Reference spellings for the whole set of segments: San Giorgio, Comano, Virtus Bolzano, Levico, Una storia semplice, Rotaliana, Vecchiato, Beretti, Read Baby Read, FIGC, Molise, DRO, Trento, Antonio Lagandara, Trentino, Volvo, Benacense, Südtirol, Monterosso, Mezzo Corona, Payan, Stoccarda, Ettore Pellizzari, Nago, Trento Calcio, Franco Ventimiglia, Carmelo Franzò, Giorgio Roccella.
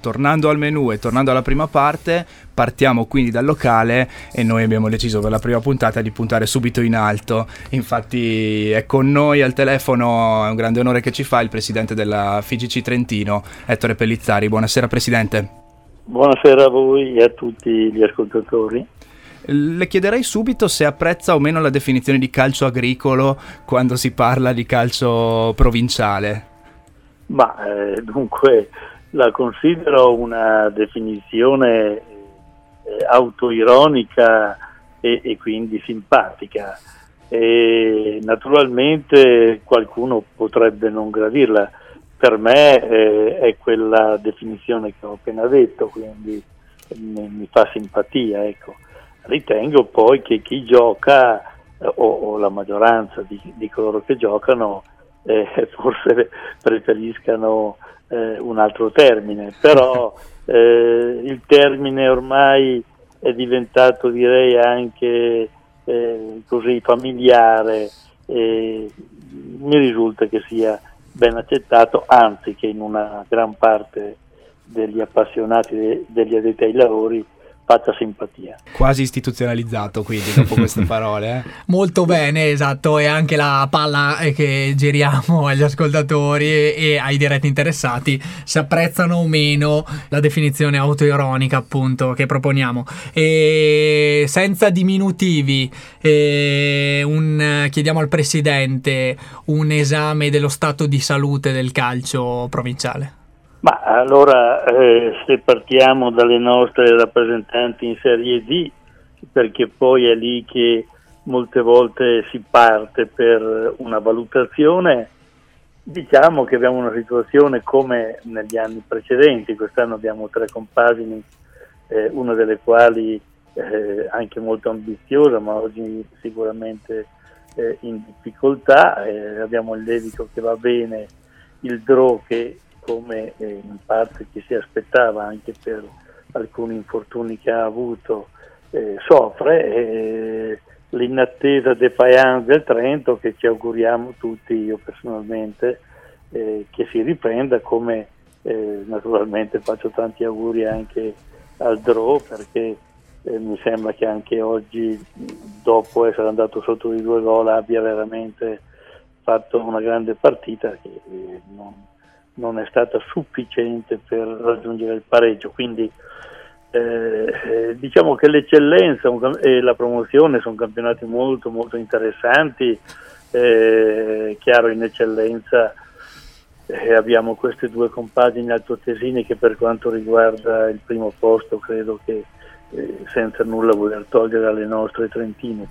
Tornando al menù e tornando alla prima parte, partiamo quindi dal locale e noi abbiamo deciso per la prima puntata di puntare subito in alto. Infatti è con noi al telefono, è un grande onore che ci fa, il presidente della FIGC Trentino, Ettore Pellizzari. Buonasera presidente. Buonasera a voi e a tutti gli ascoltatori. Le chiederei subito se apprezza o meno la definizione di calcio agricolo quando si parla di calcio provinciale. Dunque... La considero una definizione autoironica e quindi simpatica. E naturalmente qualcuno potrebbe non gradirla. Per me è quella definizione che ho appena detto, quindi mi fa simpatia. Ecco. Ritengo poi che chi gioca, o la maggioranza di coloro che giocano, forse preferiscano un altro termine, però il termine ormai è diventato, direi, anche così familiare, e mi risulta che sia ben accettato, anzi che in una gran parte degli appassionati, degli addetti ai lavori, faccia simpatia. Quasi istituzionalizzato quindi dopo queste parole. Molto bene, esatto, e anche la palla che giriamo agli ascoltatori e ai diretti interessati, se apprezzano o meno la definizione autoironica appunto che proponiamo, e senza diminutivi chiediamo al presidente un esame dello stato di salute del calcio provinciale. Ma allora se partiamo dalle nostre rappresentanti in Serie D, perché poi è lì che molte volte si parte per una valutazione, diciamo che abbiamo una situazione come negli anni precedenti. Quest'anno abbiamo 3 compagini, una delle quali anche molto ambiziosa, ma oggi sicuramente in difficoltà. Abbiamo il Levico che va bene, il DRO che, come in parte chi si aspettava anche per alcuni infortuni che ha avuto, soffre, l'inattesa de Payan del Trento, che ci auguriamo tutti, io personalmente, che si riprenda, come naturalmente faccio tanti auguri anche al DRO, perché mi sembra che anche oggi, dopo essere andato sotto di 2 gol, abbia veramente fatto una grande partita che non è stata sufficiente per raggiungere il pareggio, quindi diciamo che l'eccellenza e la promozione sono campionati molto molto interessanti. Chiaro, in eccellenza abbiamo queste 2 compagini altoatesine che, per quanto riguarda il primo posto, credo che senza nulla voler togliere alle nostre trentine,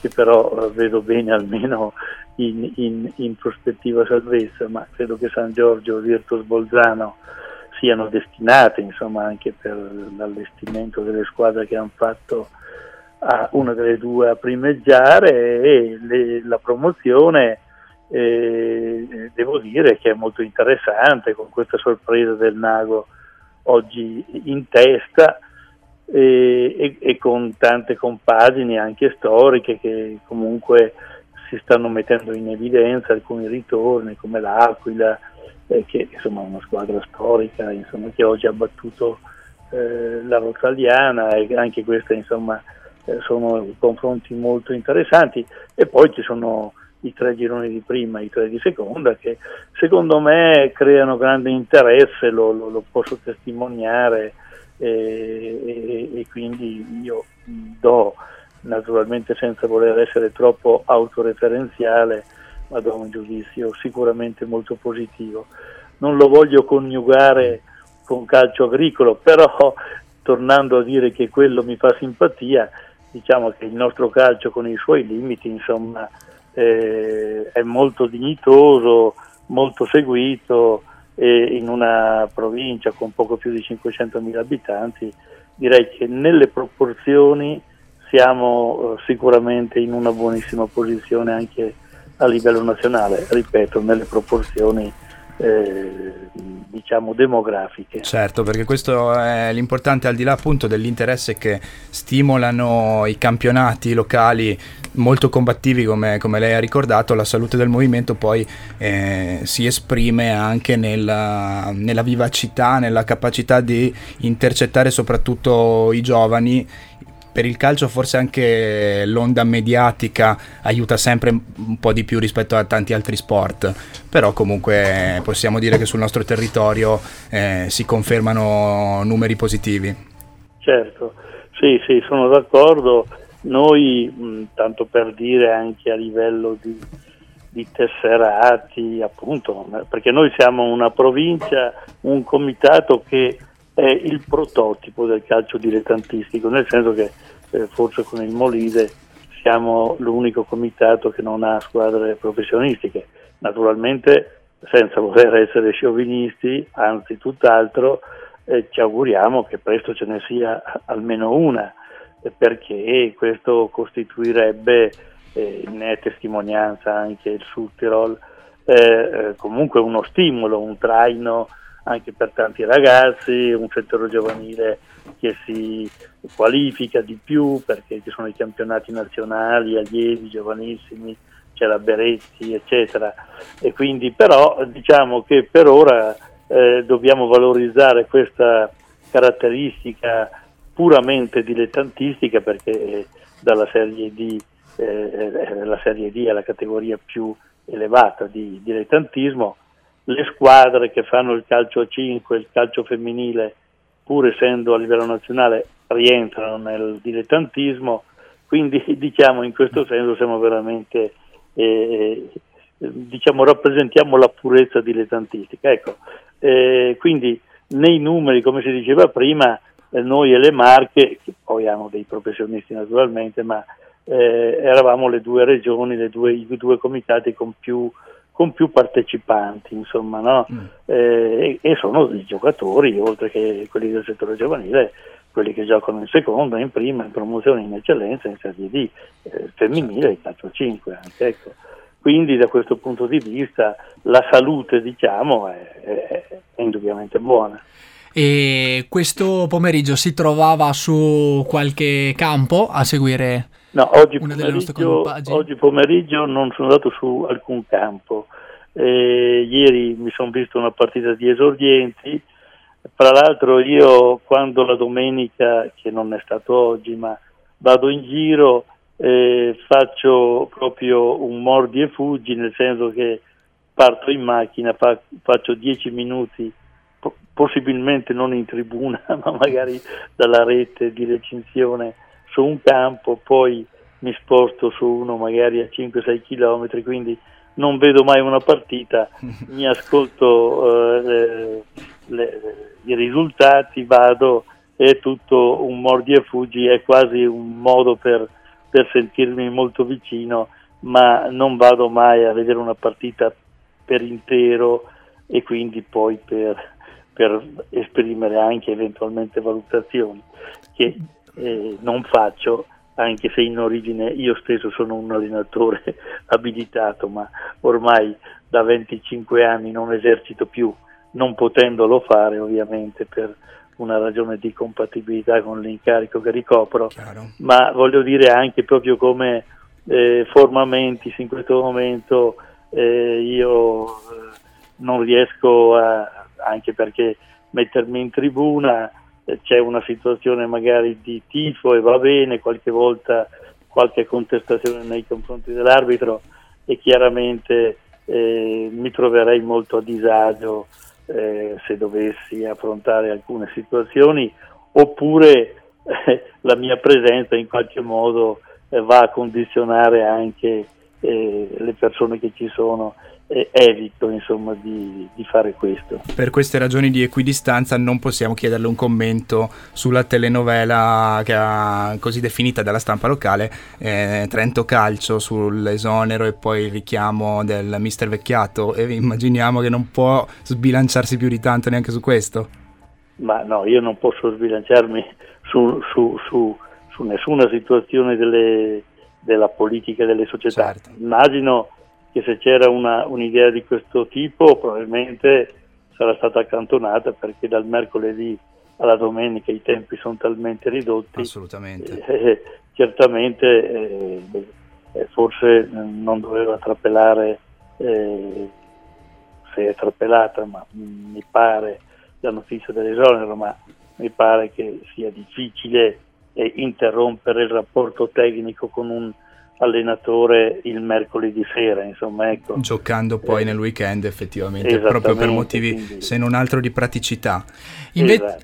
che però vedo bene almeno in prospettiva salvezza, ma credo che San Giorgio e Virtus Bolzano siano destinate, insomma, anche per l'allestimento delle squadre che hanno fatto, a una delle 2 a primeggiare, e la promozione devo dire che è molto interessante, con questa sorpresa del Nago oggi in testa, e con tante compagini anche storiche che comunque si stanno mettendo in evidenza, alcuni ritorni come l'Aquila, che insomma è una squadra storica, insomma, che oggi ha battuto la Rotaliana, e anche queste, insomma, sono confronti molto interessanti. E poi ci sono i 3 gironi di prima e i 3 di seconda, che secondo me creano grande interesse, lo posso testimoniare. E quindi io do, naturalmente senza voler essere troppo autoreferenziale, ma do un giudizio sicuramente molto positivo. Non lo voglio coniugare con calcio agricolo, però, tornando a dire che quello mi fa simpatia, diciamo che il nostro calcio, con i suoi limiti, insomma, è molto dignitoso, molto seguito. E in una provincia con poco più di 500.000 abitanti, direi che nelle proporzioni siamo sicuramente in una buonissima posizione anche a livello nazionale, ripeto, nelle proporzioni diciamo demografiche. Certo, perché questo è l'importante, al di là appunto dell'interesse che stimolano i campionati locali molto combattivi, come lei ha ricordato, la salute del movimento poi si esprime anche nella vivacità, nella capacità di intercettare soprattutto i giovani. Per il calcio forse anche l'onda mediatica aiuta sempre un po' di più rispetto a tanti altri sport, però comunque possiamo dire che sul nostro territorio si confermano numeri positivi. Certo, sì, sono d'accordo. Noi, tanto per dire, anche a livello di tesserati, appunto, perché noi siamo una provincia, un comitato che è il prototipo del calcio dilettantistico, nel senso che forse con il Molise siamo l'unico comitato che non ha squadre professionistiche, naturalmente senza voler essere sciovinisti, anzi tutt'altro, ci auguriamo che presto ce ne sia almeno una, perché questo costituirebbe, ne è testimonianza anche il Südtirol, comunque uno stimolo, un traino anche per tanti ragazzi, un settore giovanile che si qualifica di più, perché ci sono i campionati nazionali a Liegi, giovanissimi, c'è la Beretti, eccetera. E quindi, però, diciamo che per ora dobbiamo valorizzare questa caratteristica puramente dilettantistica, perché dalla Serie D, la Serie D è la categoria più elevata di dilettantismo. Le squadre che fanno il calcio a 5, il calcio femminile, pur essendo a livello nazionale, rientrano nel dilettantismo, quindi diciamo in questo senso siamo veramente, diciamo, rappresentiamo la purezza dilettantistica. Ecco, quindi nei numeri, come si diceva prima, noi e le Marche, che poi hanno dei professionisti naturalmente, ma eravamo le due regioni, i due comitati con più partecipanti, insomma, no? E sono i giocatori, oltre che quelli del settore giovanile, quelli che giocano in seconda, in prima, in promozione, in eccellenza, in Serie D, femminile, in calcio 5 anche, ecco. Quindi da questo punto di vista la salute, diciamo, è indubbiamente buona. E questo pomeriggio si trovava su qualche campo a seguire? No, oggi pomeriggio non sono andato su alcun campo. Ieri mi sono visto una partita di esordienti. Tra l'altro io, quando la domenica, che non è stato oggi, ma vado in giro, faccio proprio un mordi e fuggi, nel senso che parto in macchina, faccio 10 minuti possibilmente non in tribuna, ma magari dalla rete di recinzione su un campo, poi mi sposto su uno magari a 5-6 chilometri, quindi non vedo mai una partita, mi ascolto i risultati, vado, è tutto un mordi e fuggi, è quasi un modo per sentirmi molto vicino, ma non vado mai a vedere una partita per intero e quindi poi per esprimere anche eventualmente valutazioni che non faccio, anche se in origine io stesso sono un allenatore abilitato, ma ormai da 25 anni non esercito più, non potendolo fare ovviamente per una ragione di compatibilità con l'incarico che ricopro. Chiaro. Ma voglio dire anche proprio come formamentis in questo momento io non riesco a, anche perché mettermi in tribuna, c'è una situazione magari di tifo e va bene, qualche volta qualche contestazione nei confronti dell'arbitro e chiaramente mi troverei molto a disagio se dovessi affrontare alcune situazioni, oppure la mia presenza in qualche modo va a condizionare anche le persone che ci sono. Evito insomma di fare questo. Per queste ragioni di equidistanza non possiamo chiederle un commento sulla telenovela che ha, così definita dalla stampa locale, Trento Calcio, sull'esonero e poi il richiamo del mister Vecchiato, e immaginiamo che non può sbilanciarsi più di tanto neanche su questo. Ma no, io non posso sbilanciarmi su nessuna situazione della politica delle società. Certo. Immagino che se c'era un'idea di questo tipo probabilmente sarà stata accantonata, perché dal mercoledì alla domenica i tempi sono talmente ridotti. Assolutamente. Certamente forse non doveva trapelare, se è trapelata, ma mi pare la notizia dell'esonero, ma mi pare che sia difficile interrompere il rapporto tecnico con un allenatore il mercoledì sera, insomma, ecco. Giocando poi nel weekend, effettivamente, proprio per motivi, quindi, se non altro, di praticità.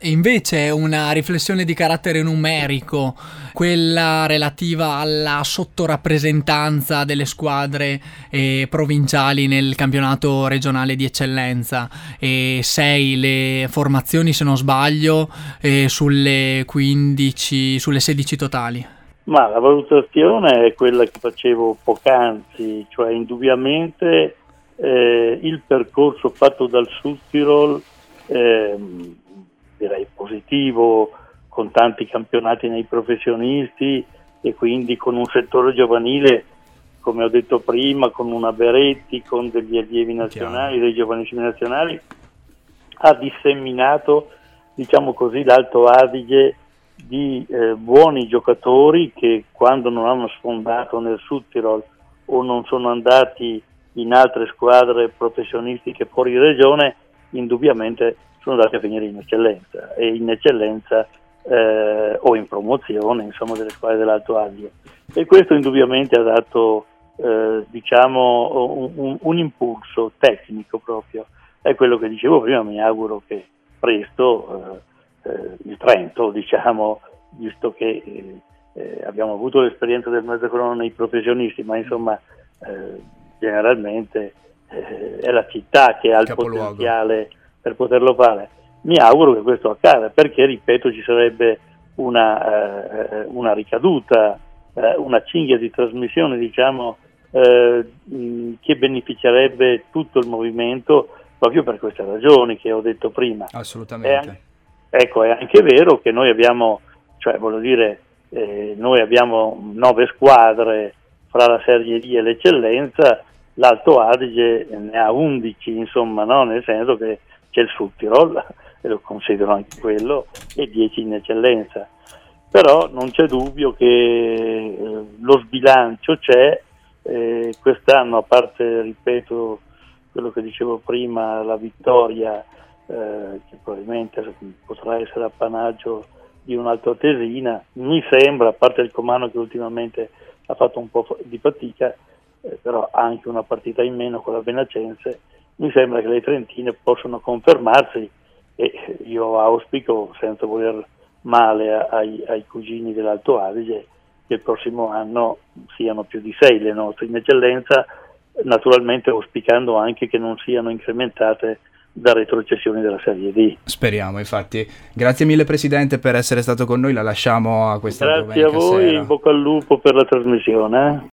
Invece una riflessione di carattere numerico, quella relativa alla sottorappresentanza delle squadre provinciali nel campionato regionale di eccellenza, 6 le formazioni, se non sbaglio, sulle 16 totali. Ma la valutazione è quella che facevo poc'anzi, cioè indubbiamente il percorso fatto dal Südtirol, direi positivo, con tanti campionati nei professionisti e quindi con un settore giovanile, come ho detto prima, con una Beretti, con degli allievi nazionali, dei giovanissimi nazionali, ha disseminato, diciamo così, l'Alto Adige di buoni giocatori che, quando non hanno sfondato nel Südtirol o non sono andati in altre squadre professionistiche fuori regione, indubbiamente sono andati a finire in eccellenza, e in eccellenza o in promozione, insomma, delle squadre dell'Alto Adige, e questo indubbiamente ha dato diciamo un impulso tecnico proprio. È quello che dicevo prima, mi auguro che presto il Trento, diciamo, visto che abbiamo avuto l'esperienza del Mezzo Corona nei professionisti, ma insomma generalmente è la città che ha il potenziale per poterlo fare. Mi auguro che questo accada, perché, ripeto, ci sarebbe una ricaduta, una cinghia di trasmissione, diciamo, che beneficerebbe tutto il movimento, proprio per queste ragioni che ho detto prima. Assolutamente. Ecco, è anche vero che noi abbiamo, cioè voglio dire, noi abbiamo 9 squadre fra la Serie D e l'eccellenza, l'Alto Adige ne ha 11, insomma, no? Nel senso che c'è il Südtirol, e lo considero anche quello, e 10 in eccellenza. Però non c'è dubbio che lo sbilancio c'è, quest'anno, a parte, ripeto, quello che dicevo prima, la vittoria, che probabilmente potrà essere appannaggio di un'altoatesina, mi sembra, a parte il Comano che ultimamente ha fatto un po' di fatica, però anche una partita in meno con la Benacense, mi sembra che le trentine possano confermarsi, e io auspico, senza voler male ai cugini dell'Alto Adige, che il prossimo anno siano più di 6 le nostre in eccellenza, naturalmente auspicando anche che non siano incrementate da retrocessioni della Serie D. Speriamo, infatti. Grazie mille, Presidente, per essere stato con noi. La lasciamo a questa domenica sera. Grazie a voi, in bocca al lupo per la trasmissione.